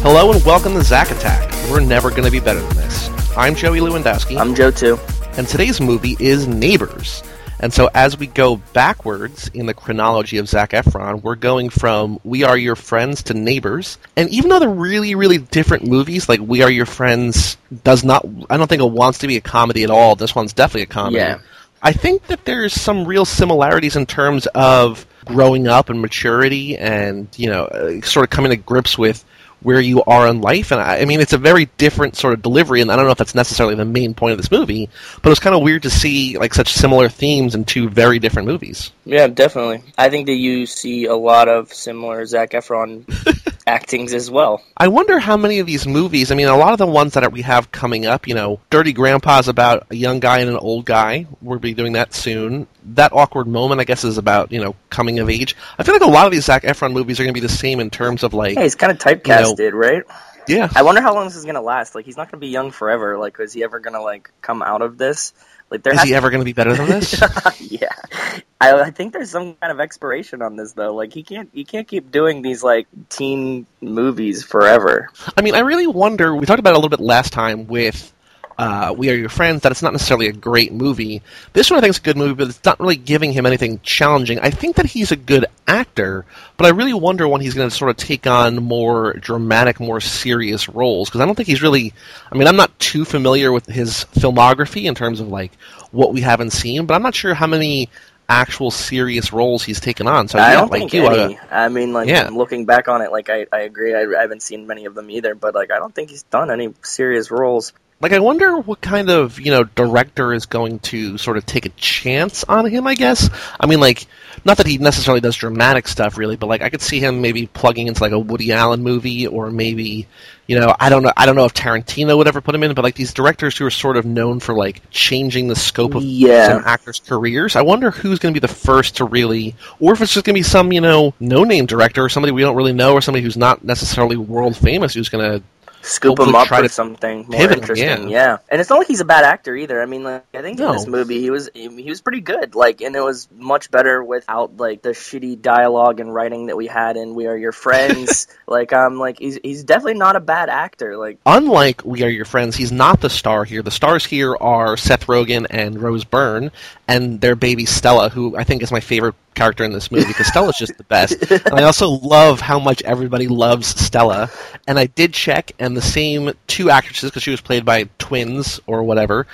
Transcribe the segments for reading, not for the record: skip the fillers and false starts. Hello and welcome to Zack Attack. We're never going to be better than this. I'm Joey Lewandowski. I'm Joe too. And today's movie is Neighbors. And so as we go backwards in the chronology of Zac Efron, we're going from We Are Your Friends to Neighbors. And even though they're really, really different movies, like We Are Your Friends does not, I don't think it wants to be a comedy at all. This one's definitely a comedy. Yeah. I think that there's some real similarities in terms of growing up and maturity and, you know, sort of coming to grips with where you are in life. And I mean, it's a very different sort of delivery, and I don't know if that's necessarily the main point of this movie, but it was kind of weird to see like such similar themes in two very different movies. Yeah, definitely. I think that you see a lot of similar Zac Efron actings as well. I wonder how many of these movies, I mean, a lot of the ones that we have coming up, you know, Dirty Grandpa's about a young guy and an old guy. We'll be doing that soon. That Awkward Moment, I guess, is about, you know, coming of age. I feel like a lot of these Zac Efron movies are going to be the same in terms of, like... Yeah, he's kind of typecasted, you know, right? Yeah. I wonder how long this is going to last. Like, he's not going to be young forever. Like, is he ever going to, like, come out of this? Like, there is he ever going to be better than this? Yeah. I think there's some kind of expiration on this, though. Like, he can't keep doing these, like, teen movies forever. I mean, I really wonder, we talked about it a little bit last time with We Are Your Friends, that it's not necessarily a great movie. This one I think is a good movie, but it's not really giving him anything challenging. I think that he's a good actor, but I really wonder when he's going to sort of take on more dramatic, more serious roles, because I don't think he's really... I mean, I'm not too familiar with his filmography in terms of, like, what we haven't seen, but I'm not sure how many actual serious roles he's taken on. So I don't think like any. I mean, like, yeah. Looking back on it, like, I agree. I haven't seen many of them either, but, like, I don't think he's done any serious roles. Like, I wonder what kind of, you know, director is going to sort of take a chance on him, I guess. I mean, like, not that he necessarily does dramatic stuff, really, but, like, I could see him maybe plugging into, like, a Woody Allen movie, or maybe, you know, I don't know if Tarantino would ever put him in, but, like, these directors who are sort of known for, like, changing the scope of some actors' careers, I wonder who's going to be the first to really, or if it's just going to be some, you know, no-name director, or somebody we don't really know, or somebody who's not necessarily world-famous who's going to scoop hopefully him up with something more interesting. Yeah. And it's not like he's a bad actor either. I mean, like, I think in this movie he was pretty good. Like, and it was much better without, like, the shitty dialogue and writing that we had in We Are Your Friends. Like, he's definitely not a bad actor. Like, unlike We Are Your Friends, he's not the star here. The stars here are Seth Rogen and Rose Byrne and their baby Stella, who I think is my favorite character in this movie, because Stella's just the best. And I also love how much everybody loves Stella. And I did check, and the same two actresses, because she was played by twins or whatever,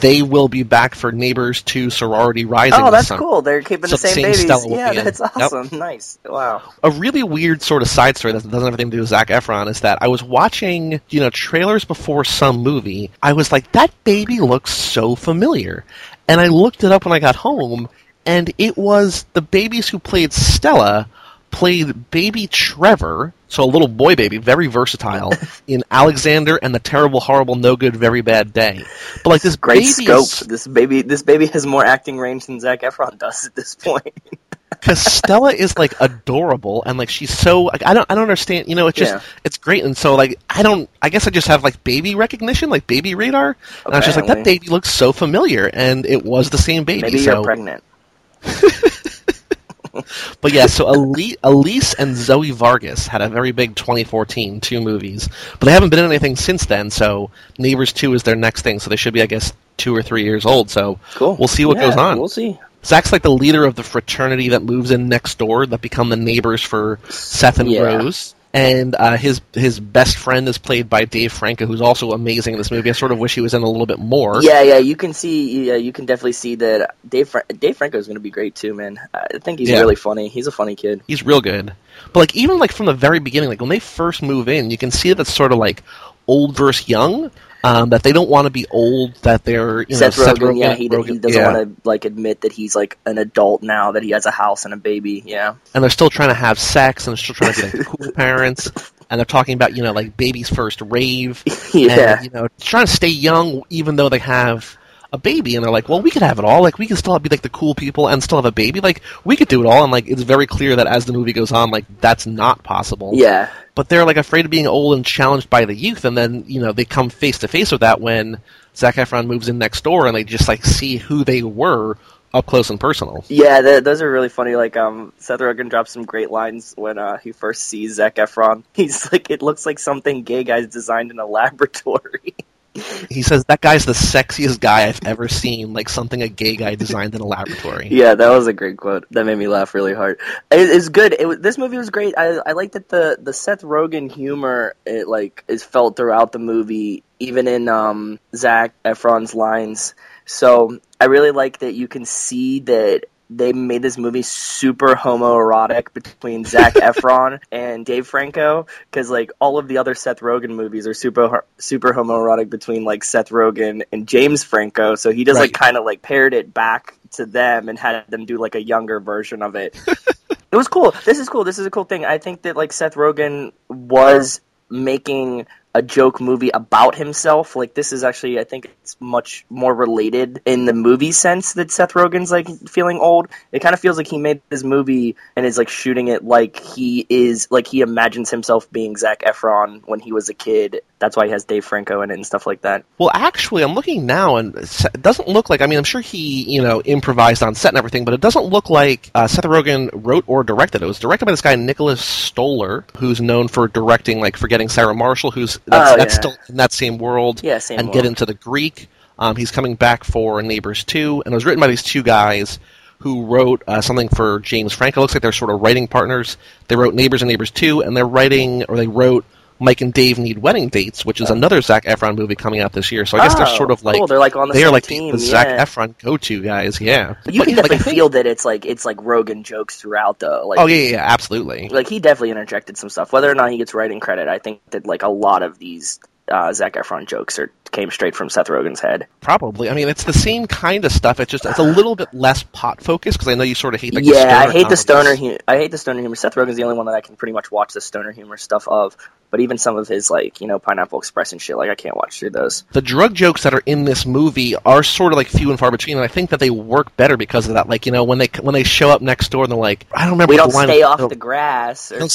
they will be back for Neighbors 2: Sorority Rising. Oh, that's cool. They're keeping the same babies. Yeah, that's awesome. Yep. Nice. Wow. A really weird sort of side story that doesn't have anything to do with Zac Efron is that I was watching, you know, trailers before some movie. I was like, that baby looks so familiar. And I looked it up when I got home, and it was the babies who played Stella played baby Trevor, so a little boy baby, very versatile, in Alexander and the Terrible, Horrible, No Good, Very Bad Day. But like this great scope. This baby has more acting range than Zac Efron does at this point. Because Stella is, like, adorable, and, like, she's so... Like, I don't understand, you know, it's just... Yeah. It's great, and so, like, I guess I just have, like, baby recognition, like, baby radar. And apparently. I was just like, that baby looks so familiar, and it was the same baby. Maybe you're pregnant. But yeah, so Elise and Zoe Vargas had a very big 2014, two movies, but they haven't been in anything since then, so Neighbors 2 is their next thing, so they should be, I guess, 2 or 3 years old, so cool. We'll see what goes on. We'll see. Zach's like the leader of the fraternity that moves in next door, that become the neighbors for Seth and Rose. And his best friend is played by Dave Franco, who's also amazing in this movie. I sort of wish he was in a little bit more. Yeah, you can definitely see that Dave Franco is going to be great too, man. I think he's really funny. He's a funny kid. He's real good. But like even like from the very beginning, like when they first move in, you can see that it's sort of like old versus young. That they don't want to be old, that they're, you know, Seth Rogen, he doesn't want to, like, admit that he's, like, an adult now, that he has a house and a baby, And they're still trying to have sex, and they're still trying to be, like, cool parents, and they're talking about, you know, like, baby's first rave, and, you know, trying to stay young, even though they have a baby, and they're like, well, we could have it all, like, we could still be, like, the cool people and still have a baby, like, we could do it all, and, like, it's very clear that as the movie goes on, like, that's not possible. Yeah. But they're, like, afraid of being old and challenged by the youth, and then, you know, they come face to face with that when Zac Efron moves in next door, and they just, like, see who they were up close and personal. Yeah, those are really funny. Like, Seth Rogen drops some great lines when he first sees Zac Efron. He's like, "It looks like something gay guys designed in a laboratory." He says, "That guy's the sexiest guy I've ever seen, like something a gay guy designed in a laboratory." Yeah, that was a great quote. That made me laugh really hard. It's good. This movie was great. I like that the Seth Rogen humor, it like is felt throughout the movie, even in Zac Efron's lines. So I really like that you can see that they made this movie super homoerotic between Zac Efron and Dave Franco, because like all of the other Seth Rogen movies are super homoerotic between like Seth Rogen and James Franco. So he just like kind of like paired it back to them and had them do like a younger version of it. It was cool. This is cool. This is a cool thing. I think that like Seth Rogen was making a joke movie about himself. Like, this is actually, I think it's much more related in the movie sense that Seth Rogen's like feeling old. It kind of feels like he made this movie and is like shooting it like he is, like he imagines himself being Zac Efron when he was a kid. That's why he has Dave Franco in it and stuff like that. Well, actually, I'm looking now and it doesn't look like, I mean, I'm sure he, you know, improvised on set and everything, but it doesn't look like Seth Rogen wrote or directed. It was directed by this guy, Nicholas Stoller, who's known for directing like Forgetting Sarah Marshall, who's still in that same world. Yeah, same and world. Get Into the Greek. He's coming back for Neighbors 2, and it was written by these two guys who wrote something for James Franco. It looks like they're sort of writing partners. They wrote Neighbors and Neighbors 2, and they wrote Mike and Dave Need Wedding Dates, which is another Zac Efron movie coming out this year. So I guess they're sort of like, cool. They're like on the same team. The Zac Efron go-to guys. Yeah, but you can definitely feel that it's like Rogen jokes throughout though. Like, yeah, absolutely. Like he definitely interjected some stuff. Whether or not he gets writing credit, I think that like a lot of these Zac Efron jokes came straight from Seth Rogen's head. Probably. I mean, it's the same kind of stuff. It's just, it's a little bit less pot focused, because I know you sort of hate the stoner. Yeah, I hate the stoner humor. Seth Rogen's the only one that I can pretty much watch the stoner humor stuff of. But even some of his, like, you know, Pineapple Express and shit, like, I can't watch through those. The drug jokes that are in this movie are sort of, like, few and far between, and I think that they work better because of that. Like, you know, when they show up next door and they're like, I don't remember the line. Don't stay off the grass. And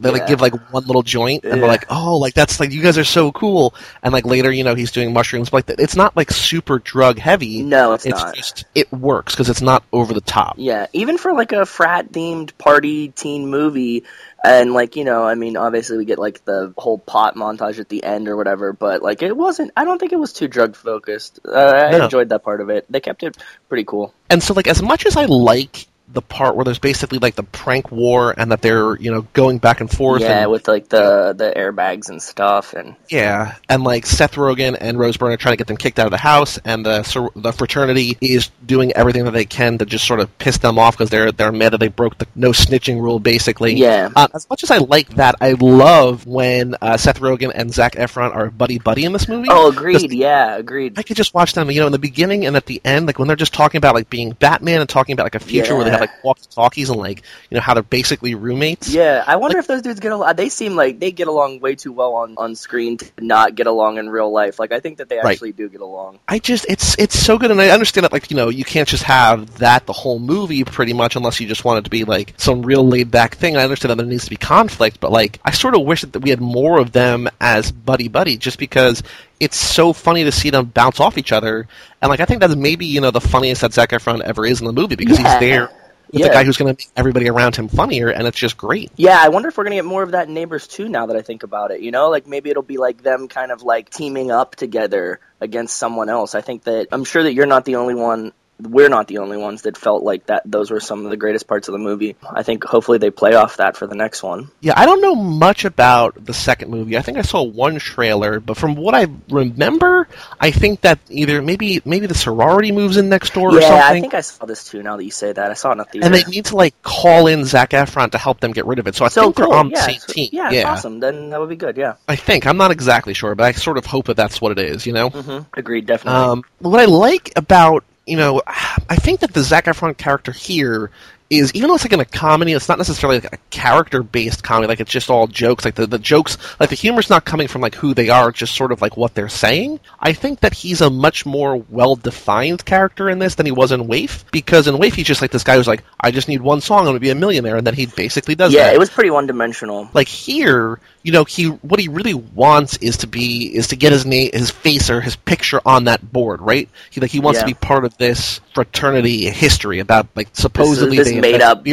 they like, give, like, one little joint, and they're like, oh, like, that's, like, you guys are so cool. And, like, later, you know, he's doing mushrooms. But, like, it's not, like, super drug heavy. No, it's not. Just, it works because it's not over the top. Yeah, even for, like, a frat-themed party teen movie. And, like, you know, I mean, obviously we get, like, the whole pot montage at the end or whatever, but, like, it wasn't – I don't think it was too drug-focused. I enjoyed that part of it. They kept it pretty cool. And so, like, as much as I like the part where there's basically, like, the prank war and that they're, you know, going back and forth. Yeah, and, with, like, the airbags and stuff. And yeah, and, like, Seth Rogen and Rose Byrne are trying to get them kicked out of the house, and the fraternity is doing everything that they can to just sort of piss them off because they're mad that they broke the no-snitching rule, basically. Yeah. As much as I like that, I love when Seth Rogen and Zac Efron are buddy-buddy in this movie. Oh, agreed. Agreed. I could just watch them, you know, in the beginning and at the end, like, when they're just talking about, like, being Batman and talking about, like, a future where they have, like, walkie-talkies and, like, you know, how they're basically roommates. Yeah, I wonder if those dudes get along. They seem like they get along way too well on screen to not get along in real life. Like, I think that they actually do get along. I just, it's so good, and I understand that, like, you know, you can't just have that the whole movie, pretty much, unless you just want it to be, like, some real laid-back thing. I understand that there needs to be conflict, but, like, I sort of wish that we had more of them as buddy-buddy, just because it's so funny to see them bounce off each other, and, like, I think that's maybe, you know, the funniest that Zac Efron ever is in the movie, because he's there with the guy who's going to make everybody around him funnier, and it's just great. Yeah, I wonder if we're going to get more of that in Neighbors 2 now that I think about it, you know? Like, maybe it'll be, like, them kind of, like, teaming up together against someone else. I think that, I'm sure that you're not the only one, we're not the only ones that felt like that. Those were some of the greatest parts of the movie. I think hopefully they play off that for the next one. Yeah, I don't know much about the second movie. I think I saw one trailer, but from what I remember, I think that either maybe the sorority moves in next door or something. Yeah, I think I saw this too now that you say that. I saw it in the theater. And they need to, like, call in Zac Efron to help them get rid of it. So I think they're on the same team. Yeah, it's awesome. Then that would be good, yeah. I think. I'm not exactly sure, but I sort of hope that that's what it is, you know? Mm-hmm. Agreed, definitely. What I like about, you know, I think that the Zac Efron character here is, even though it's like in a comedy, it's not necessarily like a character-based comedy. Like, it's just all jokes. Like, the jokes, like, the humor's not coming from, like, who they are, just sort of, like, what they're saying. I think that he's a much more well-defined character in this than he was in Waif, because in Waif, he's just, like, this guy who's like, I just need one song, I'm gonna be a millionaire, and then he basically does that. Yeah, it was pretty one-dimensional. Like, here, you know, what he really wants is to get his name, his face, or his picture on that board, right? He wants to be part of this fraternity history about, like, supposedly this made up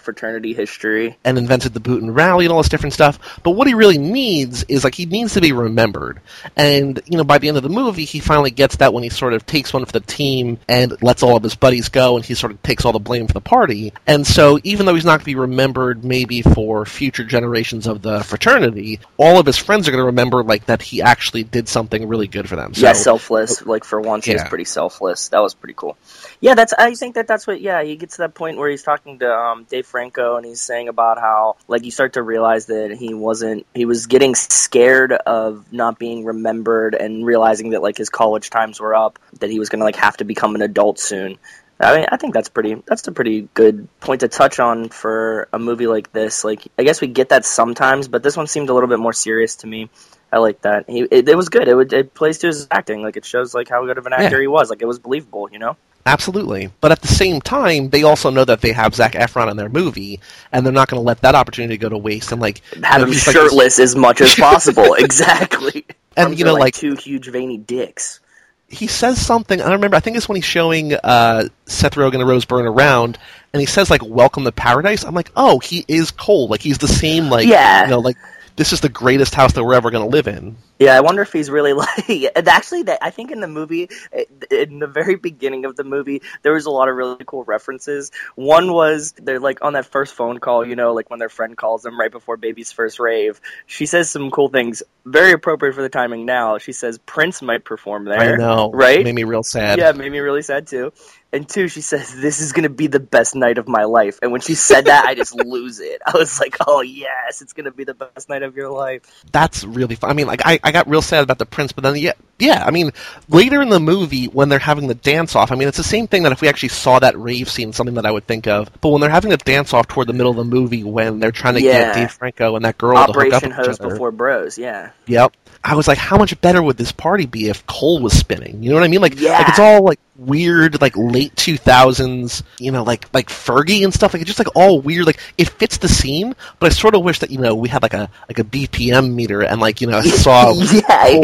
fraternity history, and invented the boot and rally and all this different stuff. But what he really needs is, like, he needs to be remembered. And, you know, by the end of the movie, he finally gets that when he sort of takes one for the team and lets all of his buddies go, and he sort of takes all the blame for the party. And so, even though he's not going to be remembered, maybe for future generations of the fraternity, all of his friends are going to remember, like, that he actually did something really good for them. So, yeah, selfless. Like, for once, he was pretty selfless. That was pretty cool. Yeah, I think that's what. Yeah, you get to that point where he's talking to Dave Franco, and he's saying about how, like, you start to realize that he was getting scared of not being remembered, and realizing that, like, his college times were up, that he was going to, like, have to become an adult soon. I mean, I think that's a pretty good point to touch on for a movie like this. Like, I guess we get that sometimes, but this one seemed a little bit more serious to me. I like that. It was good. It plays to his acting. Like, it shows, like, how good of an actor he was. Like, it was believable, you know? Absolutely. But at the same time, they also know that they have Zac Efron in their movie, and they're not going to let that opportunity go to waste. And, like, have him shirtless as much as possible. Exactly. And, you know, like, two huge veiny dicks. He says something, and I remember, I think it's when he's showing Seth Rogen and Rose Byrne around, and he says, like, welcome to paradise. I'm like, oh, he is cold. Like, he's the same, like, you know, like, this is the greatest house that we're ever going to live in. Yeah, I wonder if he's really like... Actually, I think in the movie, in the very beginning of the movie, there was a lot of really cool references. One was, they're like on that first phone call, you know, like when their friend calls them right before baby's first rave. She says some cool things, very appropriate for the timing now. She says Prince might perform there. I know, right? Made me real sad. Yeah, made me really sad too. And two, she says, this is going to be the best night of my life. And when she said that, I just lose it. I was like, oh, yes, it's going to be the best night of your life. That's really fun. I mean, like, I got real sad about the prince, but then, yeah, I mean, later in the movie, when they're having the dance-off, I mean, it's the same thing that if we actually saw that rave scene, something that I would think of. But when they're having the dance-off toward the middle of the movie, when they're trying to get Dave Franco and that girl to hook up Hose Before Bros, Yep. I was like, how much better would this party be if Cole was spinning? You know what I mean? Like, like, it's all, like, weird, like, late 2000s, you know, like Fergie and stuff. Like, it's just, like, all weird. Like, it fits the scene, but I sort of wish that, you know, we had, like, a BPM meter and, like, you know, saw... I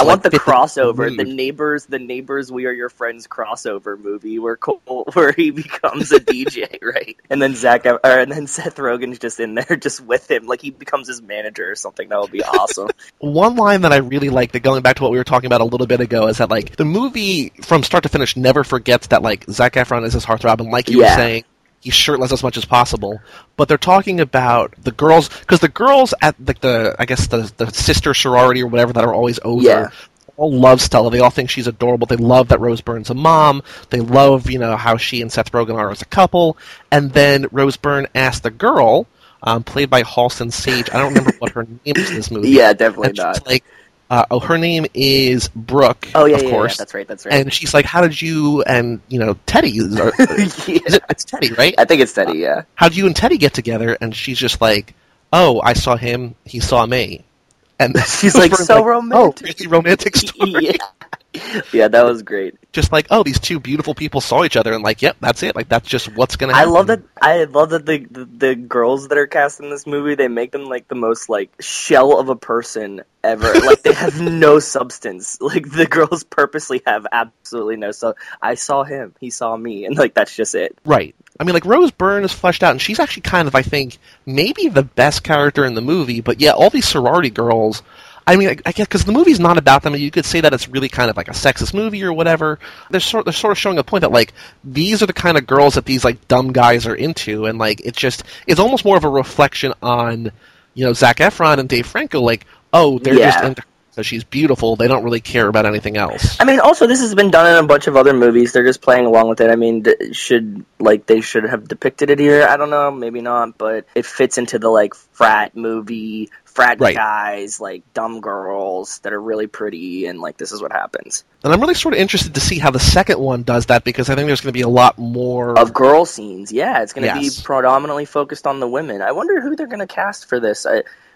want the crossover, the Neighbors, We Are Your Friends crossover movie where Cole, where he becomes a DJ, right? And then Seth Rogen's just in there, just with him. Like, he becomes his manager or something. That would be awesome. One line that I really like, that going back to what we were talking about a little bit ago, is that, like, the movie from start to finish never forgets that, like, Zac Efron is his heartthrob, and like you were saying, he's shirtless as much as possible. But they're talking about the girls, because the girls at the sister sorority or whatever that are always over, all love Stella. They all think she's adorable. They love that Rose Byrne's a mom. They love, you know, how she and Seth Rogen are as a couple. And then Rose Byrne asks the girl, played by Halston Sage, I don't remember what her name is in this movie. Yeah, definitely not. Like, her name is Brooke, of course. That's right. And she's like, how did you and, you know, Teddy, it's Teddy, right? I think it's Teddy, how did you and Teddy get together? And she's just like, oh, I saw him, he saw me. And she's like, so romantic. Oh, really romantic story. Yeah, that was great. Just like, oh, these two beautiful people saw each other, and like, yep, that's it. Like, that's just what's gonna happen. I love that the girls that are cast in this movie, they make them like the most like shell of a person ever. Like, they have no substance. Like, the girls purposely have absolutely no substance. I saw him, he saw me, and like, that's just it. Right. I mean, like, Rose Byrne is fleshed out, and she's actually kind of, I think, maybe the best character in the movie, but yeah, all these sorority girls, I mean, I guess, because the movie's not about them, and you could say that it's really kind of like a sexist movie or whatever. They're sort of showing a point that, like, these are the kind of girls that these, like, dumb guys are into, and, like, it's almost more of a reflection on, you know, Zac Efron and Dave Franco, like, oh, they're just into because she's beautiful. They don't really care about anything else. I mean, also, this has been done in a bunch of other movies. They're just playing along with it. I mean, they should have depicted it here. I don't know. Maybe not. But it fits into the, frat movie, frat guys, dumb girls that are really pretty, and, this is what happens. And I'm really sort of interested to see how the second one does that, because I think there's going to be a lot more... of girl scenes, yeah. It's going to be predominantly focused on the women. I wonder who they're going to cast for this.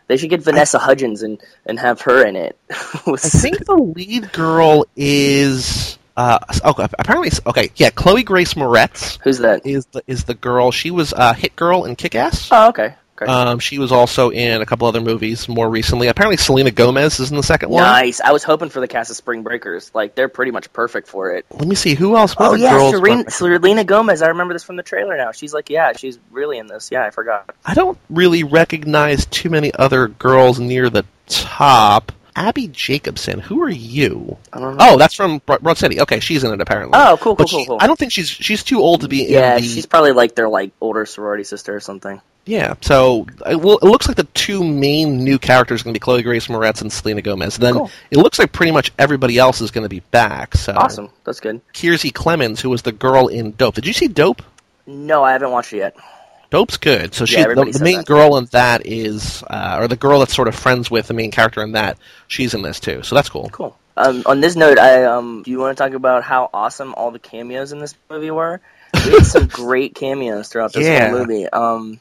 They should get Vanessa Hudgens and have her in it. I think the lead girl is... Chloe Grace Moretz. Who's that? Is the girl. She was a hit girl in Kick-Ass. Oh, okay. Great. She was also in a couple other movies more recently. Apparently, Selena Gomez is in the second one. Nice. I was hoping for the cast of Spring Breakers. They're pretty much perfect for it. Let me see. Who else? Selena Gomez. I remember this from the trailer now. She's she's really in this. Yeah, I forgot. I don't really recognize too many other girls near the top. Abby Jacobson. Who are you? I don't know. Oh, that's from Broad City. Okay, she's in it apparently. Oh, cool. I don't think she's too old to be in. Yeah, she's probably their older sorority sister or something. Yeah, so it looks like the two main new characters are going to be Chloe Grace Moretz and Selena Gomez. And then It looks like pretty much everybody else is going to be back. So awesome, that's good. Kiersey Clemons, who was the girl in Dope. Did you see Dope? No, I haven't watched it yet. Dope's good. So the main girl in that is, or the girl that's sort of friends with the main character in that, she's in this too. So that's cool. Cool. On this note, do you want to talk about how awesome all the cameos in this movie were? We had some great cameos throughout this whole movie.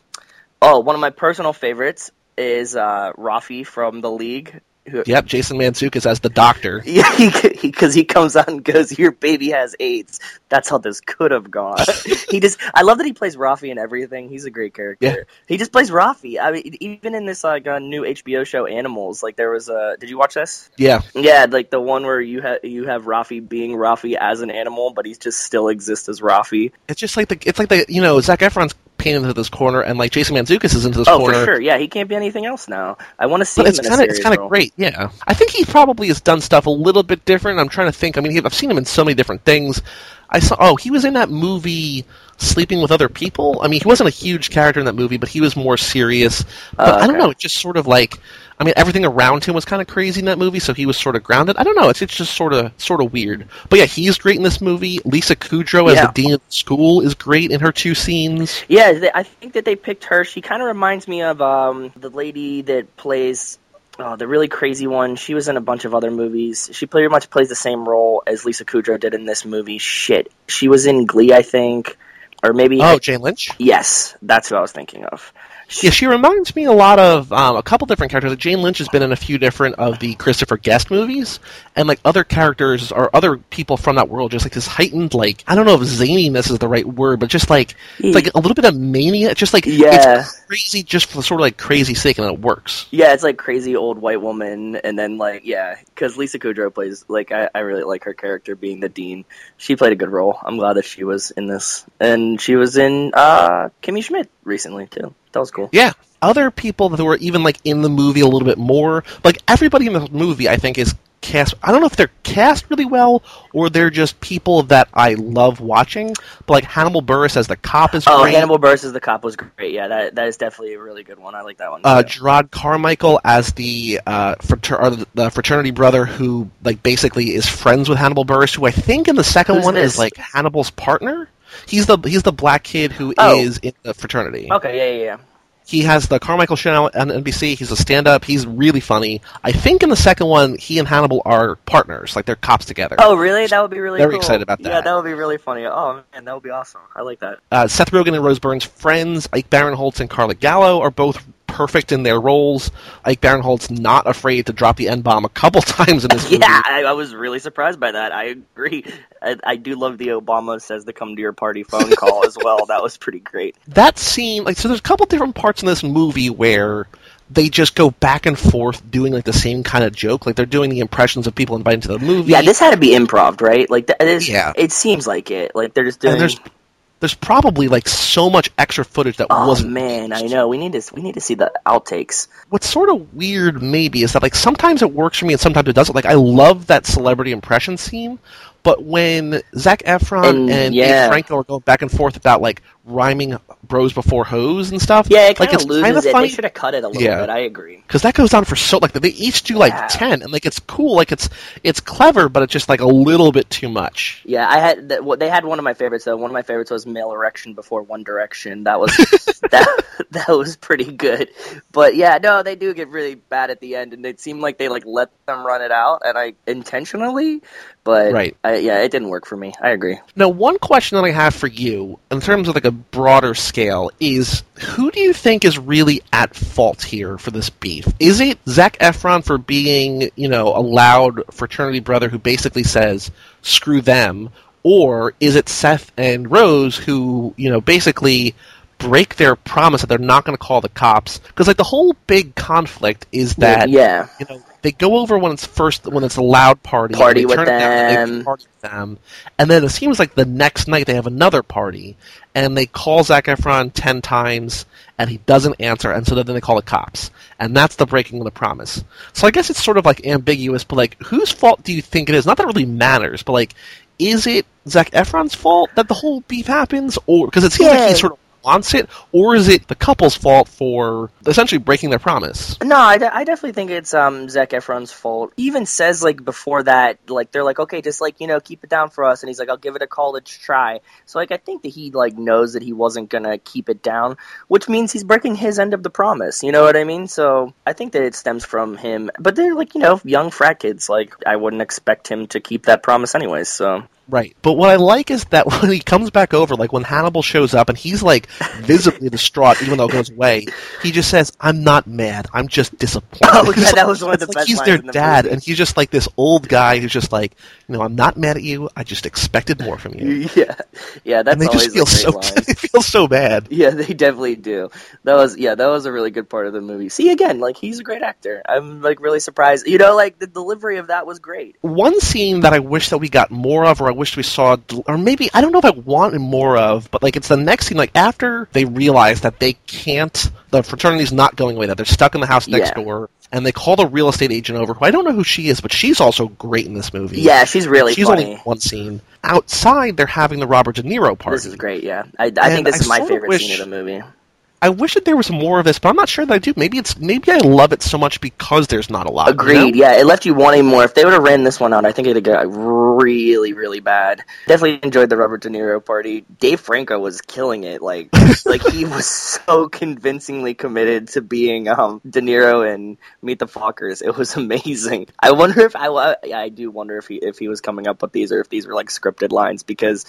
One of my personal favorites is Rafi from The League. Jason Mantzoukas as the doctor. Yeah, because he comes out and goes, "Your baby has AIDS. That's how this could have gone." I love that he plays Rafi in everything. He's a great character. Yeah. He just plays Rafi. I mean, even in this new HBO show Animals, there was a. Did you watch this? Yeah. Yeah, the one where you have Rafi being Rafi as an animal, but he just still exists as Rafi. It's just Zac Efron's painted into this corner, and Jason Mantzoukas is into this corner. Oh, for sure. Yeah, he can't be anything else now. I want to see him in a series. It's kind of great. Yeah, I think he probably has done stuff a little bit different. I'm trying to think. I mean, I've seen him in so many different things. I saw. Oh, he was in that movie Sleeping with Other People. I mean, he wasn't a huge character in that movie, but he was more serious. But I don't know. It's just sort of everything around him was kind of crazy in that movie, so he was sort of grounded. I don't know. It's just sort of weird. But yeah, he's great in this movie. Lisa Kudrow as the dean of the school is great in her two scenes. Yeah, I think that they picked her. She kind of reminds me of the lady that plays. Oh, the really crazy one. She was in a bunch of other movies. She pretty much plays the same role as Lisa Kudrow did in this movie. Shit. She was in Glee, I think. Or maybe... Oh, Jane Lynch? Yes. That's what I was thinking of. She reminds me a lot of a couple different characters. Jane Lynch has been in a few different of the Christopher Guest movies. And, other characters or other people from that world. Just, this heightened, I don't know if zaniness is the right word, but just, it's a little bit of mania. Just, it's crazy just for sort of, crazy sake, and it works. Yeah, it's, crazy old white woman, and then, because Lisa Kudrow plays, I really like her character being the dean. She played a good role. I'm glad that she was in this. And she was in Kimmy Schmidt recently, too. That was cool. Yeah. Other people that were even, in the movie a little bit more. Everybody in the movie, I think, is cast... I don't know if they're cast really well, or they're just people that I love watching. But, Hannibal Buress as the cop is great. Oh, Hannibal Buress as the cop was great. Yeah, that is definitely a really good one. I like that one. Jerrod Carmichael as the fraternity brother who, basically is friends with Hannibal Buress, who I think in the second one is, Hannibal's partner. He's the black kid who is in the fraternity. Okay, yeah. He has the Carmichael show on NBC. He's a stand-up. He's really funny. I think in the second one, he and Hannibal are partners. They're cops together. Oh, really? That would be really cool. Very excited about that. Yeah, that would be really funny. Oh, man, that would be awesome. I like that. Seth Rogen and Rose Byrne's friends, Ike Barinholtz and Carla Gallo, are both perfect in their roles. Ike Barinholtz not afraid to drop the N-bomb a couple times in this movie. Yeah, I was really surprised by that. I agree. I do love the Obama says the come to your party phone call as well. That was pretty great. That scene, so there's a couple different parts in this movie where they just go back and forth doing, the same kind of joke. They're doing the impressions of people invited to the movie. Yeah, this had to be improv, right? It seems like it. They're just doing... There's probably so much extra footage that wasn't. Oh man, I know. We need to see the outtakes. What's sort of weird maybe is that sometimes it works for me and sometimes it doesn't. I love that celebrity impression scene. But when Zac Efron and Dave Franco are going back and forth about like rhyming bros before hoes and stuff, it kind of loses it. Funny. They should have cut it a little bit. I agree, because that goes on for so they each do like 10, and like it's cool, like it's clever, but it's just like a little bit too much. Yeah, I had they had one of my favorites though. One of my favorites was male erection before One Direction. That was that was pretty good. But yeah, no, they do get really bad at the end, and it seemed like they like let them run it out, and I intentionally, but it didn't work for me. I agree. Now, one question that I have for you in terms of like a broader scale is, who do you think is really at fault here for this beef? Is it Zac Efron for being, you know, a loud fraternity brother who basically says, screw them? Or is it Seth and Rose who, you know, basically break their promise that they're not going to call the cops? Because, like, the whole big conflict is that, you know, they go over when it's a loud party with them. And then it seems like the next night they have another party, and they call Zac Efron 10 times, and he doesn't answer, and so then they call the cops, and that's the breaking of the promise. So I guess it's sort of like ambiguous, but like, whose fault do you think it is? Not that it really matters, but like, is it Zac Efron's fault that the whole beef happens, or because it seems like he sort of wants it, or is it the couple's fault for essentially breaking their promise? No, I definitely think it's Zac Efron's fault. He even says, like, before that, like, they're like, okay, just, like, you know, keep it down for us, and he's like, I'll give it a college try. So, like, I think that he, like, knows that he wasn't gonna keep it down, which means he's breaking his end of the promise, you know what I mean? So, I think that it stems from him, but they're, like, you know, young frat kids, like, I wouldn't expect him to keep that promise anyways, so... Right. But what I like is that when he comes back over, like when Hannibal shows up and he's like visibly distraught, even though it goes away, he just says, I'm not mad, I'm just disappointed. Oh, yeah, that was one of the best lines. He's their dad, and he's just like this old guy who's just like, you know, I'm not mad at you, I just expected more from you. Yeah. Yeah, that's always a great line. And they feel so bad. Yeah, they definitely do. That was a really good part of the movie. See, again, like, he's a great actor. I'm like really surprised. You know, like, the delivery of that was great. One scene that I wish that we got more of, or I wish we saw, or maybe, I don't know if I wanted more of, but like, it's the next scene, like after they realize that they can't, the fraternity's not going away, that they're stuck in the house next door, and they call the real estate agent over, who I don't know who she is, but she's also great in this movie. Yeah, she's really funny. She's only one scene. Outside, they're having the Robert De Niro party. This is great, yeah. I think this is my favorite scene of the movie. I wish that there was more of this, but I'm not sure that I do. Maybe I love it so much because there's not a lot. Agreed, you know? Yeah. It left you wanting more. If they would have ran this one out, I think it would have got really, really bad. Definitely enjoyed the Robert De Niro party. Dave Franco was killing it. Like, he was so convincingly committed to being De Niro and Meet the Fockers. It was amazing. I wonder if I do wonder if he was coming up with these, or if these were like scripted lines, because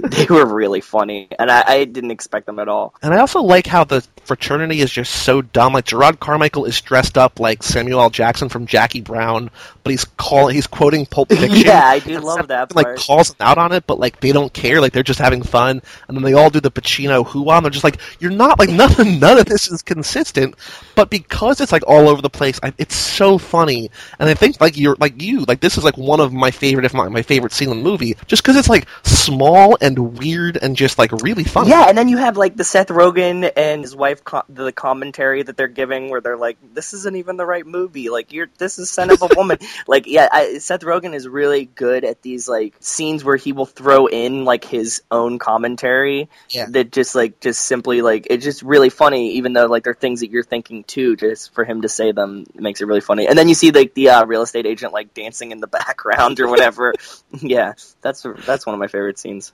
they were really funny, and I didn't expect them at all. And I also like how the fraternity is just so dumb. Like, Jerrod Carmichael is dressed up like Samuel L. Jackson from Jackie Brown, but he's quoting Pulp Fiction. Yeah, I do love that part. Like, calls them out on it, but like, they don't care. Like, they're just having fun, and then they all do the Pacino hoo-ah. They're just like, you're not like nothing. None of this is consistent. But because it's like all over the place, it's so funny. And I think like this is like one of my favorite, if not my favorite scene in the movie, just because it's like small and weird and just like really funny. Yeah, and then you have like the Seth Rogen and his wife, the commentary that they're giving, where they're like, "This isn't even the right movie. Like, this is Son of a Woman." Like, yeah, Seth Rogen is really good at these like scenes where he will throw in like his own commentary that just simply like, it's just really funny. Even though like they're things that you're thinking too, just for him to say them, it makes it really funny. And then you see like the real estate agent like dancing in the background or whatever. Yeah, that's one of my favorite scenes.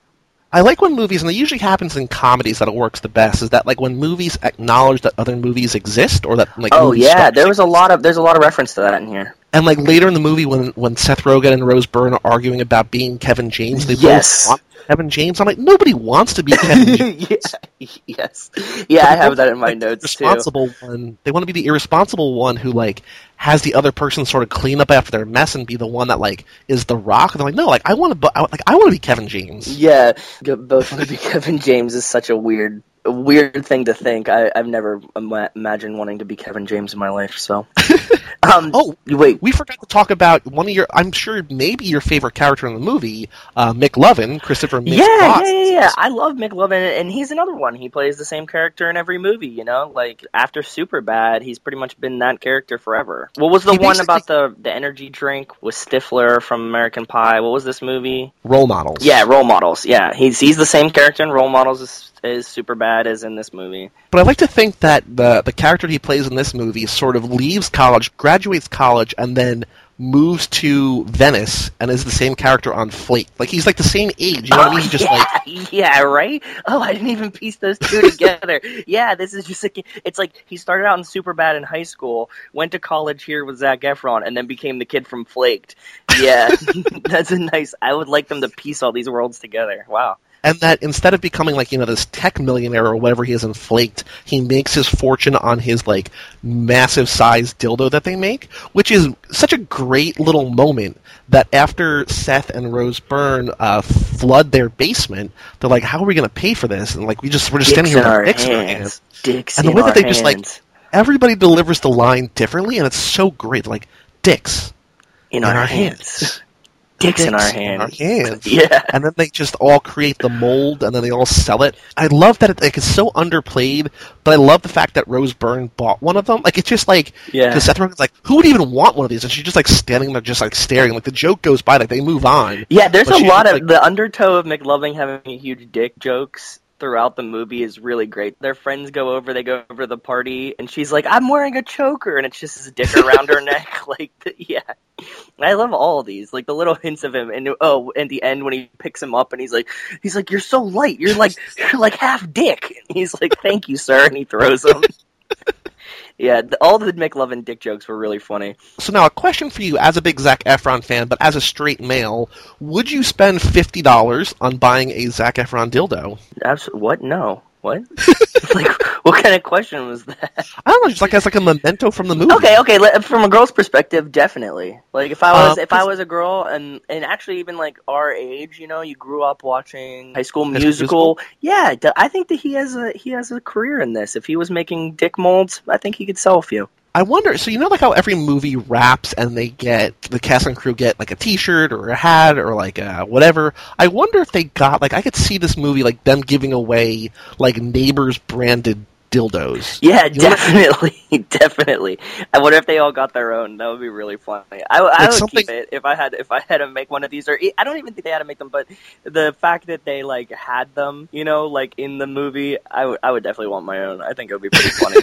I like when movies, and it usually happens in comedies that it works the best, is that like when movies acknowledge that other movies exist, or that like there's a lot of reference to that in here. And like later in the movie, when Seth Rogen and Rose Byrne are arguing about being Kevin James, they both want Kevin James. I'm like, nobody wants to be Kevin James. Yeah, I have that in my notes too. They want to be the irresponsible one who like has the other person sort of clean up after their mess and be the one that like is the rock. And they're like, no, like I want to be Kevin James. Yeah, both want to be Kevin James is such a weird a weird thing to think. I've never imagined wanting to be Kevin James in my life, so. Oh, wait. We forgot to talk about one of your, I'm sure maybe your favorite character in the movie, McLovin, Christopher Mintz-Plasse. Yeah. I love McLovin, and he's another one. He plays the same character in every movie, you know? Like, after Superbad, he's pretty much been that character forever. What was the one about the energy drink with Stifler from American Pie? What was this movie? Role Models. Yeah, Role Models, yeah. He's the same character in Role Models is Superbad as in this movie. But I like to think that the character he plays in this movie sort of leaves college, graduates college, and then moves to Venice and is the same character on Flaked. Like, he's like the same age, you know what I mean? Yeah, right? Oh, I didn't even piece those two together. Yeah, this is just like, it's like he started out in Superbad in high school, went to college here with Zac Efron, and then became the kid from Flaked. Yeah, that's a nice, I would like them to piece all these worlds together. Wow. And that instead of becoming, like, you know, this tech millionaire or whatever he is in Flaked, he makes his fortune on his, like, massive-sized dildo that they make, which is such a great little moment that after Seth and Rose Byrne flood their basement, they're like, how are we going to pay for this? And, like, we're just standing here with our dicks in our hands. And the way that they just, like, everybody delivers the line differently, and it's so great. Like, dicks in our hands. Dicks in our hands. Yeah. And then they just all create the mold, and then they all sell it. I love that it's so underplayed, but I love the fact that Rose Byrne bought one of them. Like, it's just like, because Seth Rogen's like, who would even want one of these? And she's just, like, standing there just, like, staring. Like, the joke goes by, like, they move on. Yeah, there's a lot of, like, the undertow of McLovin having huge dick jokes throughout the movie is really great. Their friends go over, they go over to the party, and she's like, I'm wearing a choker, and it's just his dick around her neck. Like, yeah. I love all of these, like, the little hints of him, and at the end when he picks him up, and he's like, you're so light, you're like half dick. And he's like, thank you, sir, and he throws him. Yeah, all the McLovin dick jokes were really funny. So now, a question for you, as a big Zac Efron fan, but as a straight male, would you spend $50 on buying a Zac Efron dildo? Absolutely. What? No. What? Like, what kind of question was that? I don't know, just like as like a memento from the movie. Okay, from a girl's perspective, definitely. Like, if I was a girl, and actually even like our age, you know, you grew up watching High School Musical. Yeah, I think that he has a career in this. If he was making dick molds, I think he could sell a few. I wonder, so you know, like how every movie wraps and they get, the cast and crew get like a t-shirt or a hat or like whatever. I wonder if they got, like, I could see this movie, like, them giving away, like, Neighbors branded dildos. Yeah, you know, definitely. Like, definitely. I wonder if they all got their own. That would be really funny. I would keep it if I had to make one of these, or I don't even think they had to make them, but the fact that they, like, had them, you know, like, in the movie, I would definitely want my own. I think it would be pretty funny.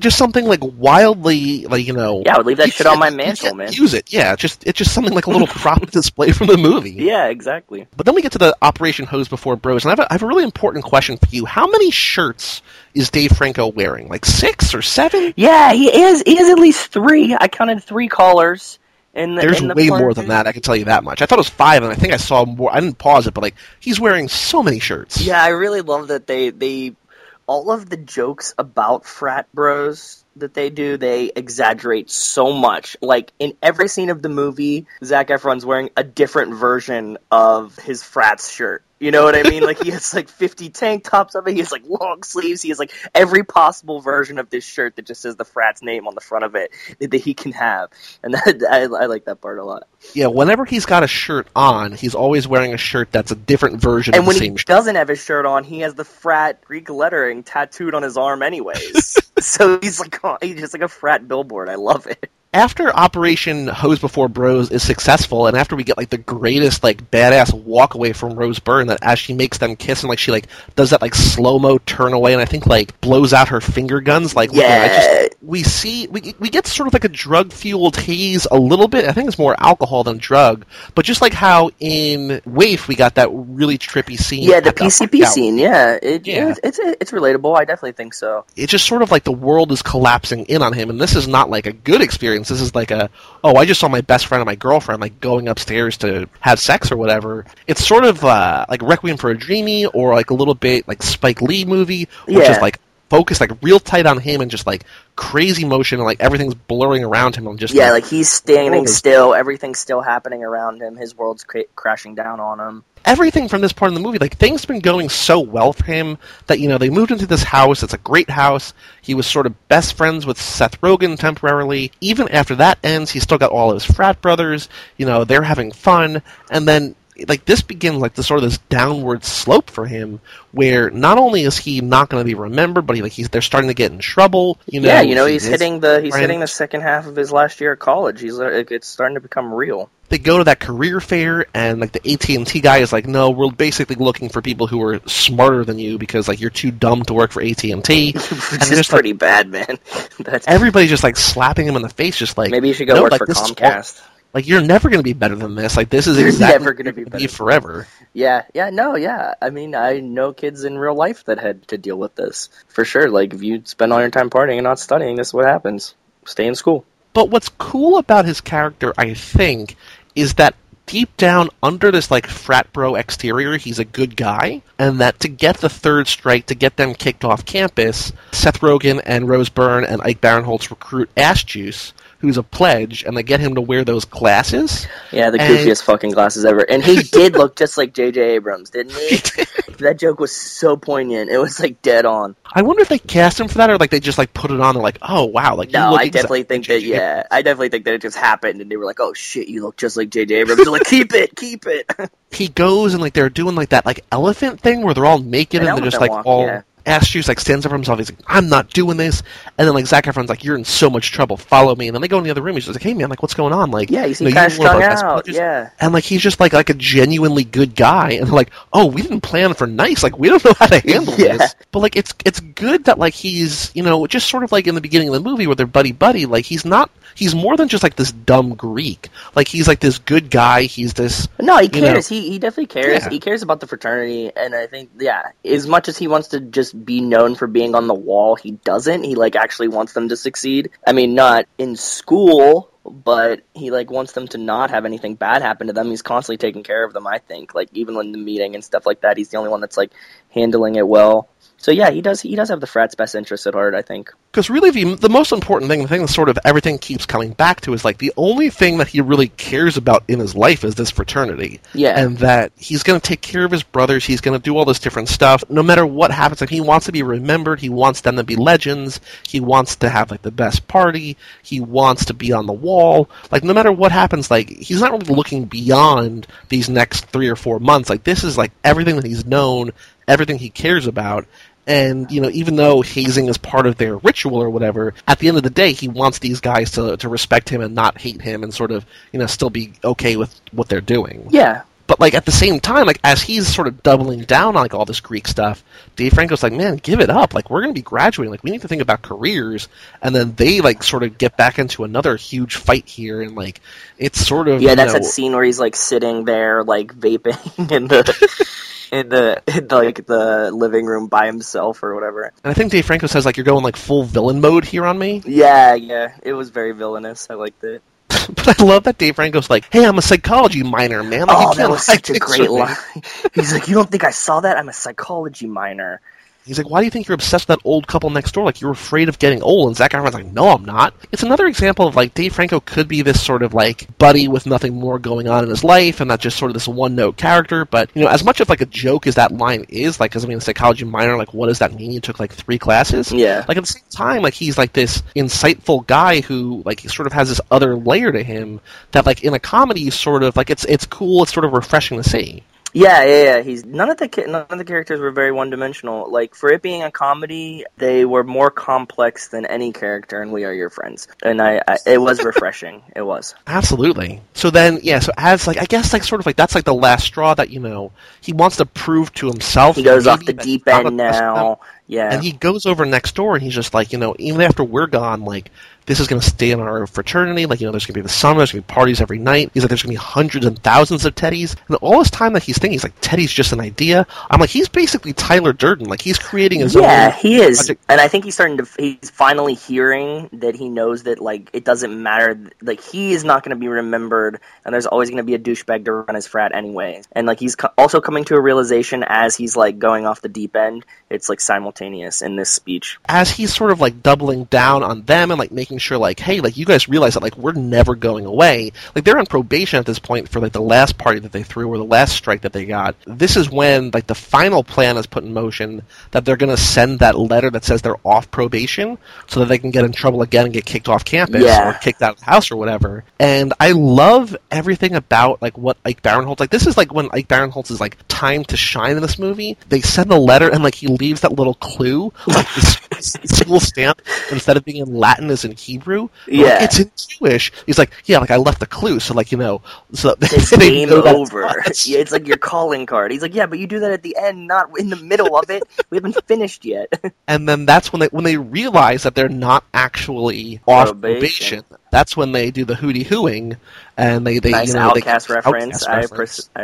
Just something, like, wildly, like, you know... Yeah, I would leave that shit on my mantle, man. Use it, yeah. It's just something like a little prop display from the movie. Yeah, exactly. But then we get to the Operation Hose Before Bros, and I have a really important question for you. How many shirts is Dave Franco wearing? Like, 6 or 7? Yeah, he is. He has at least 3. I counted 3 collars. There's way more than that, I can tell you that much. I thought it was 5, and I think I saw more. I didn't pause it, but, like, he's wearing so many shirts. Yeah, I really love that they all of the jokes about frat bros that they do, they exaggerate so much. Like, in every scene of the movie, Zac Efron's wearing a different version of his frat's shirt. You know what I mean? Like, he has, like, 50 tank tops of it. He has, like, long sleeves. He has, like, every possible version of this shirt that just says the frat's name on the front of it that he can have. And I like that part a lot. Yeah, whenever he's got a shirt on, he's always wearing a shirt that's a different version of the same shirt. And when he doesn't have his shirt on, he has the frat Greek lettering tattooed on his arm anyways. So he's, like, he's just like a frat billboard. I love it. After Operation Hose Before Bros is successful, and after we get, like, the greatest, like, badass walk away from Rose Byrne, that as she makes them kiss, and, like, she, like, does that, like, slow-mo turn away, and I think, like, blows out her finger guns, like, yeah. We get sort of like a drug-fueled haze a little bit. I think it's more alcohol than drug, but just like how in Waif we got that really trippy scene. Yeah, the PCP scene, yeah. It's relatable, I definitely think so. It's just sort of like the world is collapsing in on him, and this is not, like, a good experience. This is like I just saw my best friend and my girlfriend, like, going upstairs to have sex or whatever. It's sort of like Requiem for a Dreamy, or like a little bit like Spike Lee movie, which is like focused like real tight on him and just like crazy motion and like everything's blurring around him and just like he's standing still, everything's still happening around him, his world's crashing down on him. Everything from this part of the movie, like, things have been going so well for him that, you know, they moved into this house. It's a great house. He was sort of best friends with Seth Rogen temporarily. Even after that ends, he's still got all his frat brothers. You know, they're having fun. And then, like, this begins, like, the sort of this downward slope for him where not only is he not going to be remembered, but they're starting to get in trouble. You know, yeah, you know, he's hitting the second half of his last year of college. It's starting to become real. They go to that career fair, and like the AT&T guy is like, "No, we're basically looking for people who are smarter than you because like you're too dumb to work for AT&T." This is pretty bad, man. Everybody's just like slapping him in the face, just like, maybe you should go work for Comcast. Like, you're never going to be better than this. Like, this is exactly never going to be better forever. Yeah. I mean, I know kids in real life that had to deal with this for sure. Like, if you spend all your time partying and not studying, this is what happens. Stay in school. But what's cool about his character, I think, is that deep down under this, like, frat bro exterior, he's a good guy, and that to get the third strike, to get them kicked off campus, Seth Rogen and Rose Byrne and Ike Barinholtz recruit Ash Juice, who's a pledge, and they get him to wear those glasses. Yeah, the goofiest fucking glasses ever. And he did look just like J.J. Abrams, didn't he? That joke was so poignant. It was, like, dead on. I wonder if they cast him for that, or, like, they just, like, put it on and, like, oh, wow. Like, no, I definitely think that it just happened, and they were like, oh, shit, you look just like J.J. Abrams. They're like, keep it. He goes, and, like, they're doing, like, that, like, elephant thing where they're all naked, and they're just, like, all... Yeah. Ash Juice, like, stands up for himself. He's like, I'm not doing this. And then, like, Zac Efron's like, you're in so much trouble. Follow me. And then they go in the other room. He's just like, hey, man, like, what's going on? Like, yeah, he's kind of strung out. Yeah. And, like, he's just, like a genuinely good guy. And, like, oh, we didn't plan for nice. Like, we don't know how to handle this. But, like, it's good that, like, he's, you know, just sort of, like, in the beginning of the movie where they're buddy-buddy, like, he's more than just, like, this dumb Greek. Like, he's, like, this good guy. He's this... No, he cares. You know, he definitely cares. Yeah. He cares about the fraternity. And I think, yeah, as much as he wants to just be known for being on the wall, he doesn't. He, like, actually wants them to succeed. I mean, not in school, but he, like, wants them to not have anything bad happen to them. He's constantly taking care of them, I think. Like, even when the meeting and stuff like that, he's the only one that's, like, handling it well. So, yeah, he does have the frat's best interests at heart, I think. Because really, the most important thing, the thing that sort of everything keeps coming back to is, like, the only thing that he really cares about in his life is this fraternity. Yeah. And that he's going to take care of his brothers, he's going to do all this different stuff. No matter what happens, like, he wants to be remembered, he wants them to be legends, he wants to have, like, the best party, he wants to be on the wall. Like, no matter what happens, like, he's not really looking beyond these next 3 or 4 months. Like, this is, like, everything that he's known, everything he cares about. And, you know, even though hazing is part of their ritual or whatever, at the end of the day, he wants these guys to respect him and not hate him and sort of, you know, still be okay with what they're doing. Yeah. But, like, at the same time, like, as he's sort of doubling down on, like, all this Greek stuff, Dave Franco's like, man, give it up. Like, we're going to be graduating. Like, we need to think about careers. And then they, like, sort of get back into another huge fight here. And, like, it's sort of, yeah, that's that scene where he's, like, sitting there, like, vaping in the... In the like the living room by himself or whatever. And I think Dave Franco says, like, you're going, like, full villain mode here on me. Yeah. It was very villainous. I liked it. But I love that Dave Franco's like, hey, I'm a psychology minor, man. Like, oh, that was such a great line. He's like, you don't think I saw that? I'm a psychology minor. He's like, why do you think you're obsessed with that old couple next door? Like, you're afraid of getting old. And Zac Efron's like, no, I'm not. It's another example of, like, Dave Franco could be this sort of, like, buddy with nothing more going on in his life and not just sort of this one-note character. But, you know, as much of, like, a joke as that line is, like, because, I mean, a psychology minor, like, what does that mean? You took, like, 3 classes? Yeah. Like, at the same time, like, he's, like, this insightful guy who, like, he sort of has this other layer to him that, like, in a comedy, sort of, like, it's cool, it's sort of refreshing to see. Yeah. He's none of the characters were very one-dimensional. Like, for it being a comedy, they were more complex than any character in We Are Your Friends, and it was refreshing. It was absolutely. So then, yeah. So as, like, I guess, like, sort of, like, that's, like, the last straw that, you know, he wants to prove to himself. He goes off the deep end now. Yeah. And he goes over next door, and he's just like, you know, even after we're gone, like, this is going to stay in our fraternity. Like, you know, there's going to be the summer, there's going to be parties every night. He's like, there's going to be hundreds and thousands of Teddies. And all this time that he's thinking, he's like, Teddy's just an idea. I'm like, he's basically Tyler Durden. Like, he's creating his own. Yeah, he is. Project. And I think he's starting to, he's finally hearing that he knows that, like, it doesn't matter. Like, he is not going to be remembered, and there's always going to be a douchebag to run his frat anyway. And, like, he's also coming to a realization as he's, like, going off the deep end. It's, like, simultaneous in this speech. As he's sort of, like, doubling down on them and, like, making sure, like, hey, like, you guys realize that, like, we're never going away. Like, they're on probation at this point for, like, the last party that they threw or the last strike that they got. This is when, like, the final plan is put in motion that they're going to send that letter that says they're off probation so that they can get in trouble again and get kicked off campus or kicked out of the house or whatever. And I love everything about, like, what Ike Barinholtz, like, this is, like, when Ike Barinholtz is, like, time to shine in this movie. They send the letter and, like, he leaves that little clue, like, this little stamp, instead of being in Latin is in Hebrew. Yeah. Like, it's in Jewish. He's like, yeah, like, I left the clue, so, like, you know. So it's game over. Yeah, it's like your calling card. He's like, yeah, but you do that at the end, not in the middle of it. We haven't finished yet. And then that's when they realize that they're not actually off probation. That's when they do the hootie hooing, and they nice, you know, Outcast reference. I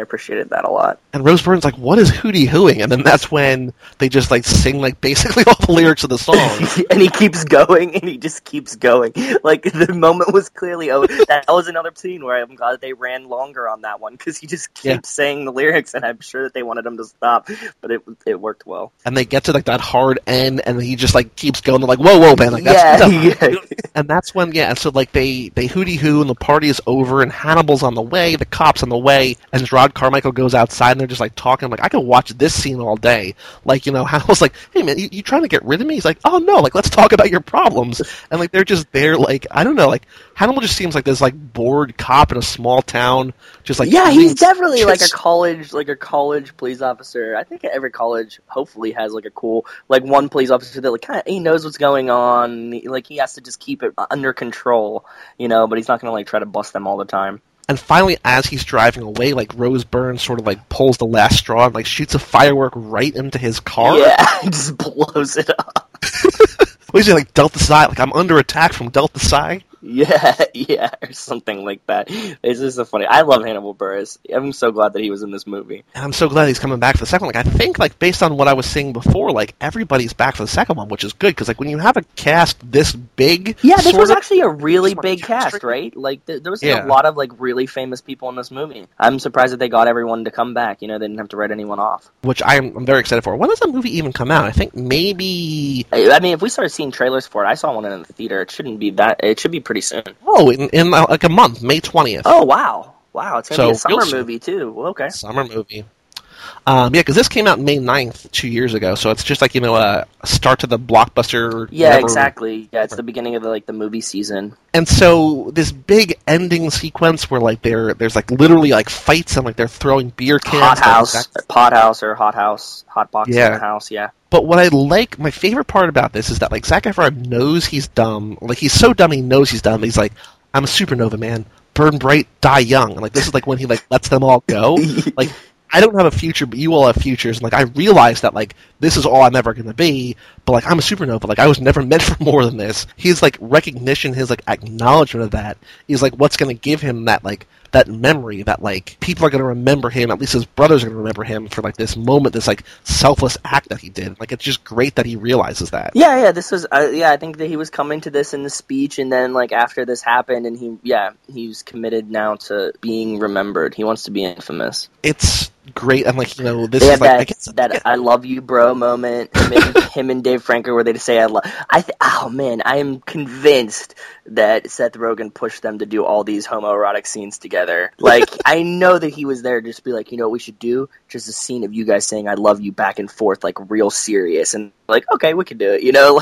appreciated that a lot. And Rose Byrne's like, "What is hootie hooing?" And then that's when they just like sing like basically all the lyrics of the song. And he keeps going, and he just keeps going. Like the moment was clearly over. That was another scene where I'm glad they ran longer on that one because he just keeps saying the lyrics, and I'm sure that they wanted him to stop, but it worked well. And they get to like that hard end, and he just like keeps going. They're like, "Whoa, whoa, man!" Like that's and that's when So like They hooty-hoo, and the party is over, and Hannibal's on the way, the cop's on the way, and Jerrod Carmichael goes outside, and they're just, like, talking. I'm like, I could watch this scene all day. Like, you know, Hannibal's like, hey, man, you trying to get rid of me? He's like, oh, no, like, let's talk about your problems. And, like, they're just there, like, I don't know, like, Hannibal just seems like this, like, bored cop in a small town, just like... Yeah, he's definitely, like, a college police officer. I think every college, hopefully, has, like, a cool, like, one police officer that, like, kinda, he knows what's going on, like, he has to just keep it under control. You know, but he's not going to, like, try to bust them all the time. And finally, as he's driving away, like, Rose Byrne sort of, like, pulls the last straw and, like, shoots a firework right into his car. Yeah, just blows it up. What is it, like, Delta Psi? Like, I'm under attack from Delta Psi? Yeah, or something like that. It's just so funny. I love Hannibal Buress. I'm so glad that he was in this movie. And I'm so glad he's coming back for the second one. Like, I think, like, based on what I was seeing before, like, everybody's back for the second one, which is good, because, like, when you have a cast this big... Yeah, this was actually a really big cast, right? Like, there was a lot of, like, really famous people in this movie. I'm surprised that they got everyone to come back. You know, they didn't have to write anyone off. Which I'm very excited for. When does that movie even come out? I think maybe... I mean, if we started seeing trailers for it, I saw one in the theater. It shouldn't be that... It should be pretty soon. Oh, in like a month, May 20th. Oh, wow. Wow, it's going to be a summer movie, too. Well, okay. Summer movie. Yeah, because this came out May 9th 2 years ago, so it's just like, you know, a start to the blockbuster. Yeah, exactly. Yeah, it's the beginning of, like, the movie season. And so this big ending sequence where, like, there's, like, literally, like, fights and, like, they're throwing beer cans. Hot box in the house. But what I like, my favorite part about this is that, like, Zac Efron knows he's dumb. Like, he's so dumb he knows he's dumb. He's like, I'm a supernova, man. Burn bright, die young. And, like, this is, like, when he, like, lets them all go. Like... I don't have a future, but you all have futures. And, like, I realize that, like, this is all I'm ever going to be, but, like, I'm a supernova. Like, I was never meant for more than this. His, like, recognition, his, like, acknowledgement of that is, like, what's going to give him that, like, that memory that, like, people are going to remember him, at least his brothers are going to remember him for, like, this moment, this, like, selfless act that he did. Like, it's just great that he realizes that. Yeah, this was, I think that he was coming to this in the speech, and then, like, after this happened, and he's committed now to being remembered. He wants to be infamous. It's great. I'm like, you know, this is like... That I love you, bro moment. Him and Dave Franco where they just say I love... oh, man, I am convinced that Seth Rogen pushed them to do all these homoerotic scenes together. Like, I know that he was there to just be like, you know what we should do? Just a scene of you guys saying I love you back and forth, like, real serious. And, like, okay, we can do it, you know?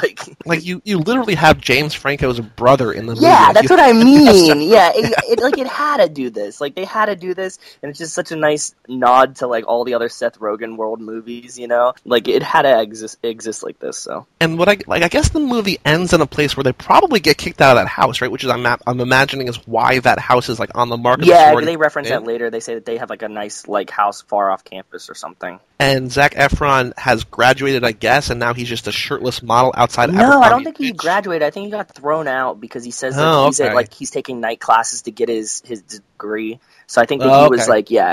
Like, you literally have James Franco's brother in the movie. Yeah, that's what I mean. Yeah, it had to do this. Like, they had to do this, and it's just such a nice nod to, like, all the other Seth Rogen world movies, you know? Like, it had to exist like this, so. And what I guess the movie ends in a place where they probably get kicked out of that house, right? Which is, I'm imagining, is why that house is, like, on the market. Yeah, they reference that later. They say that they have, like, a nice, like, house far off campus or something. And Zac Efron has graduated, I guess, and now he's just a shirtless model outside Abercrombie. No, I don't think he graduated. I think he got thrown out because he says that he's taking night classes to get his degree. So I think that he was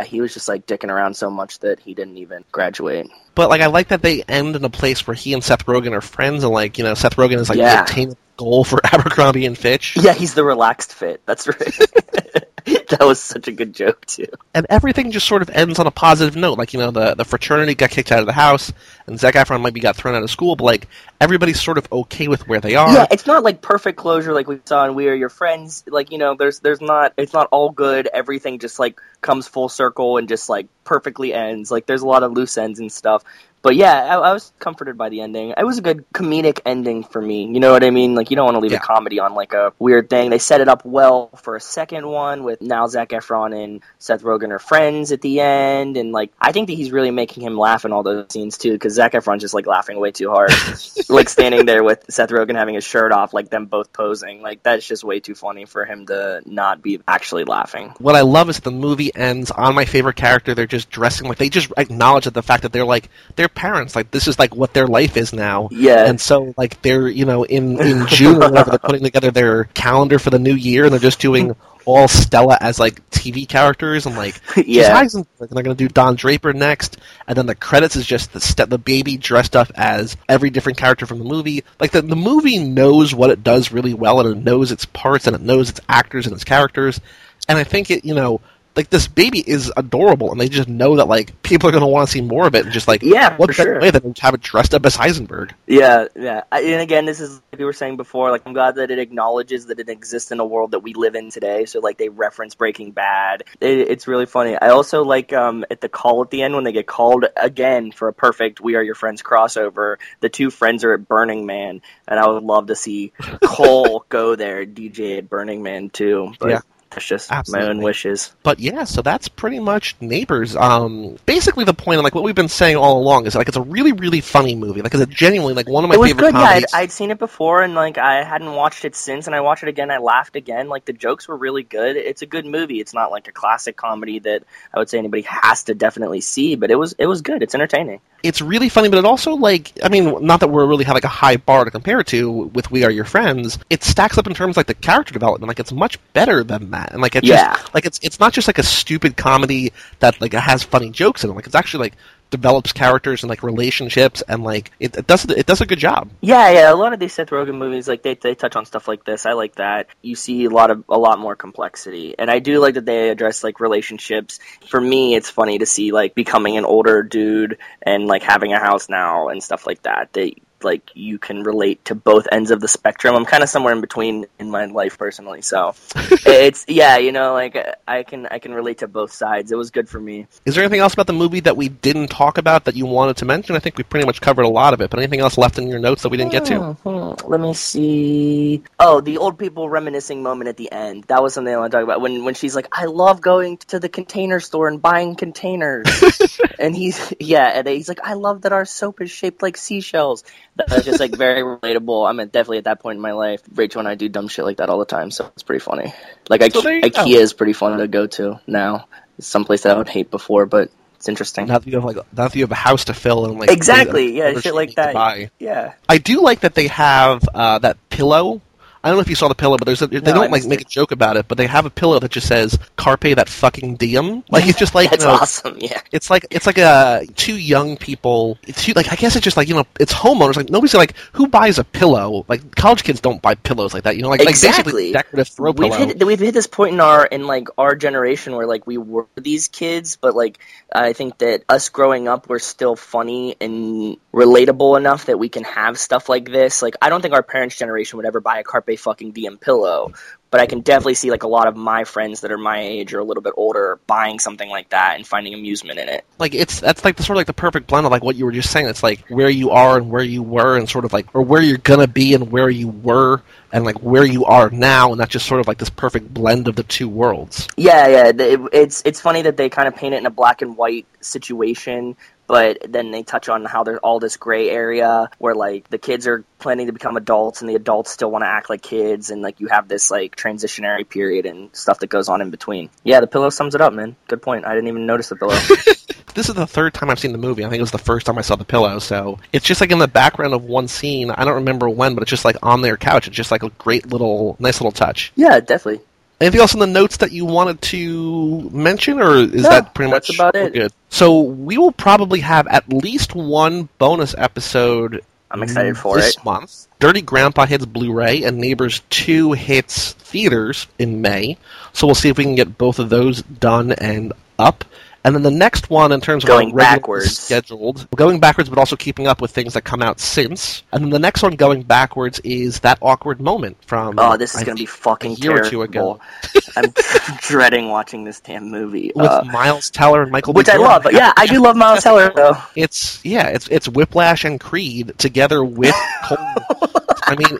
he was just like dicking around so much that he didn't even graduate. But like I like that they end in a place where he and Seth Rogen are friends, and like, you know, Seth Rogen is like the attainment goal for Abercrombie and Fitch. Yeah, he's the relaxed fit. That's right. That was such a good joke, too. And everything just sort of ends on a positive note. Like, you know, the fraternity got kicked out of the house, and Zac Efron maybe got thrown out of school, but, like, everybody's sort of okay with where they are. Yeah, it's not, like, perfect closure like we saw in We Are Your Friends. Like, you know, there's not... It's not all good. Everything just, like, comes full circle and just, like, perfectly ends. Like, there's a lot of loose ends and stuff. But, yeah, I was comforted by the ending. It was a good comedic ending for me. You know what I mean? Like, you don't want to leave a comedy on, like, a weird thing. They set it up well for a second one with now Zac Efron and Seth Rogen are friends at the end. And, like, I think that he's really making him laugh in all those scenes, too, because Zac Efron's just, like, laughing way too hard. Like, standing there with Seth Rogen having his shirt off, like, them both posing. Like, that's just way too funny for him to not be actually laughing. What I love is the movie ends on my favorite character. They're just dressing like... They just acknowledge that the fact that they're, like... They're parents, like, this is like what their life is now. Yeah. And so like they're, you know, in June or whatever, they're putting together their calendar for the new year, and they're just doing all Stella as like TV characters, and like and they're gonna do Don Draper next, and then the credits is just the baby dressed up as every different character from the movie. Like the movie knows what it does really well, and it knows its parts, and it knows its actors and its characters, and I think it, you know, like, this baby is adorable, and they just know that, like, people are going to want to see more of it, and just, like, what better way than have it dressed up as Heisenberg? Yeah, yeah. And again, this is, like we were saying before, like, I'm glad that it acknowledges that it exists in a world that we live in today, so, like, they reference Breaking Bad. It's really funny. I also like, at the call at the end, when they get called again for a perfect We Are Your Friends crossover, the two friends are at Burning Man, and I would love to see Cole go there, DJ at Burning Man, too. But yeah. It's just absolutely my own wishes. But yeah, so that's pretty much Neighbors. Basically the point of like what we've been saying all along is like it's a really, really funny movie. Like it's a genuinely like one of my favorite comedies. Yeah, I'd seen it before and like I hadn't watched it since, and I watched it again, I laughed again. Like the jokes were really good. It's a good movie. It's not like a classic comedy that I would say anybody has to definitely see, but it was good. It's entertaining. It's really funny, but it also like, I mean, not that we really have like a high bar to compare it to with We Are Your Friends. It stacks up in terms of, like the character development. Like it's much better than that. And like just like it's not just like a stupid comedy that like has funny jokes in it. Like it's actually like develops characters and like relationships, and like it does a good job. Yeah. A lot of these Seth Rogen movies, like they touch on stuff like this. I like that. You see a lot more complexity, and I do like that they address like relationships. For me, it's funny to see like becoming an older dude and like having a house now and stuff like that. They like you can relate to both ends of the spectrum. I'm kind of somewhere in between in my life personally, so it's you know, like I can relate to both sides. It was good for me. Is there anything else about the movie that we didn't talk about that you wanted to mention? I think we pretty much covered a lot of it, but anything else left in your notes that we didn't get to? Let me see. Oh, the old people reminiscing moment at the end. That was something I want to talk about. When she's like, I love going to the container store and buying containers. And he's like, I love that our soap is shaped like seashells. That's just, like, very relatable. I'm definitely at that point in my life. Rachel and I do dumb shit like that all the time, so it's pretty funny. Like, IKEA is pretty fun to go to now. It's someplace that I would hate before, but it's interesting. Now that you have, like, a house to fill and, like... Exactly, shit like that. Buy. Yeah. I do like that they have that pillow. I don't know if you saw the pillow, but they don't make a joke about it, but they have a pillow that just says "Carpe that fucking diem." Like it's just like that's awesome. Yeah, it's like a two young people. I guess it's just like, you know, it's homeowners. Like nobody's like, who buys a pillow? Like college kids don't buy pillows like that. You know, like exactly like basically decorative throw pillow. We've hit this point in our generation where like we were these kids, but like I think that us growing up, we're still funny and relatable enough that we can have stuff like this. Like I don't think our parents' generation would ever buy a Carpe fucking DM pillow, but I can definitely see like a lot of my friends that are my age or a little bit older buying something like that and finding amusement in it. Like that's like the sort of like the perfect blend of like what you were just saying. It's like where you are and where you were, and sort of like, or where you're gonna be and where you were, and like where you are now, and that's just sort of like this perfect blend of the two worlds. Yeah. It's funny that they kind of paint it in a black and white situation. But then they touch on how there's all this gray area where, like, the kids are planning to become adults and the adults still want to act like kids. And, like, you have this, like, transitionary period and stuff that goes on in between. Yeah, the pillow sums it up, man. Good point. I didn't even notice the pillow. this is the third time I've seen the movie. I think it was the first time I saw The Pillow. So it's just like in the background of one scene. I don't remember when, but it's just like on their couch. It's just like a great little, nice little touch. Yeah, definitely. Anything else in the notes that you wanted to mention, or is that pretty much about it? Good? So we will probably have at least one bonus episode. I'm excited for this month. Dirty Grandpa hits Blu-ray, and Neighbors 2 hits theaters in May. So we'll see if we can get both of those done and up. And then the next one, in terms of going backwards, scheduled, going backwards, but also keeping up with things that come out since. And then the next one going backwards is That Awkward Moment from this is going to be fucking a year terrible. Or 2 ago. I'm dreading watching this damn movie with Miles Teller and Michael, which B. Jordan. I love. But yeah, I do love Miles Teller though. It's Whiplash and Creed together with Colton. I mean,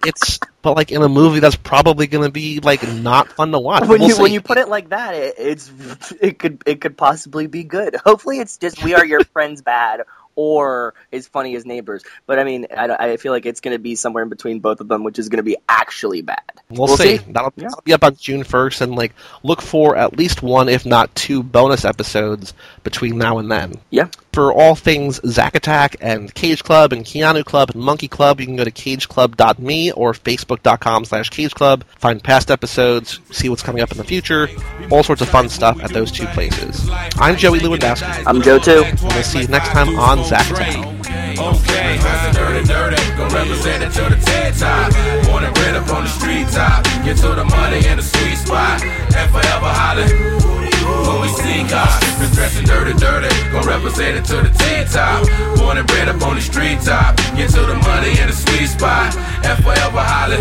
but like in a movie that's probably going to be like not fun to watch. When you put it like that, it could possibly be good. Hopefully, it's just We Are Your Friends bad or as funny as Neighbors. But I mean, I feel like it's going to be somewhere in between both of them, which is going to be actually bad. We'll see. That'll be up on June 1st, and like look for at least one, if not two, bonus episodes between now and then. Yeah. For all things Zack Attack and Cage Club and Keanu Club and Monkey Club, you can go to cageclub.me or facebook.com/cageclub. Find past episodes, see what's coming up in the future, all sorts of fun stuff at those two places. I'm Joey Lewandowski. I'm Joe too. And we'll see you next time on Zack Attack. Okay, dirty, gonna represent it to the TED top. Born and bred up on the street top. Get to the money in the sweet spot. And forever holler. When we see cops, strippers dressing dirty, gon' represent it to the T-top. Born and bred up on the street top, get to the money in the sweet spot, and forever holler.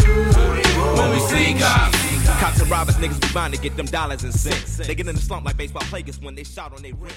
When we see cops, cops and robbers, niggas be bound to get them dollars and cents. They get in the slump like baseball players when they shot on their rent.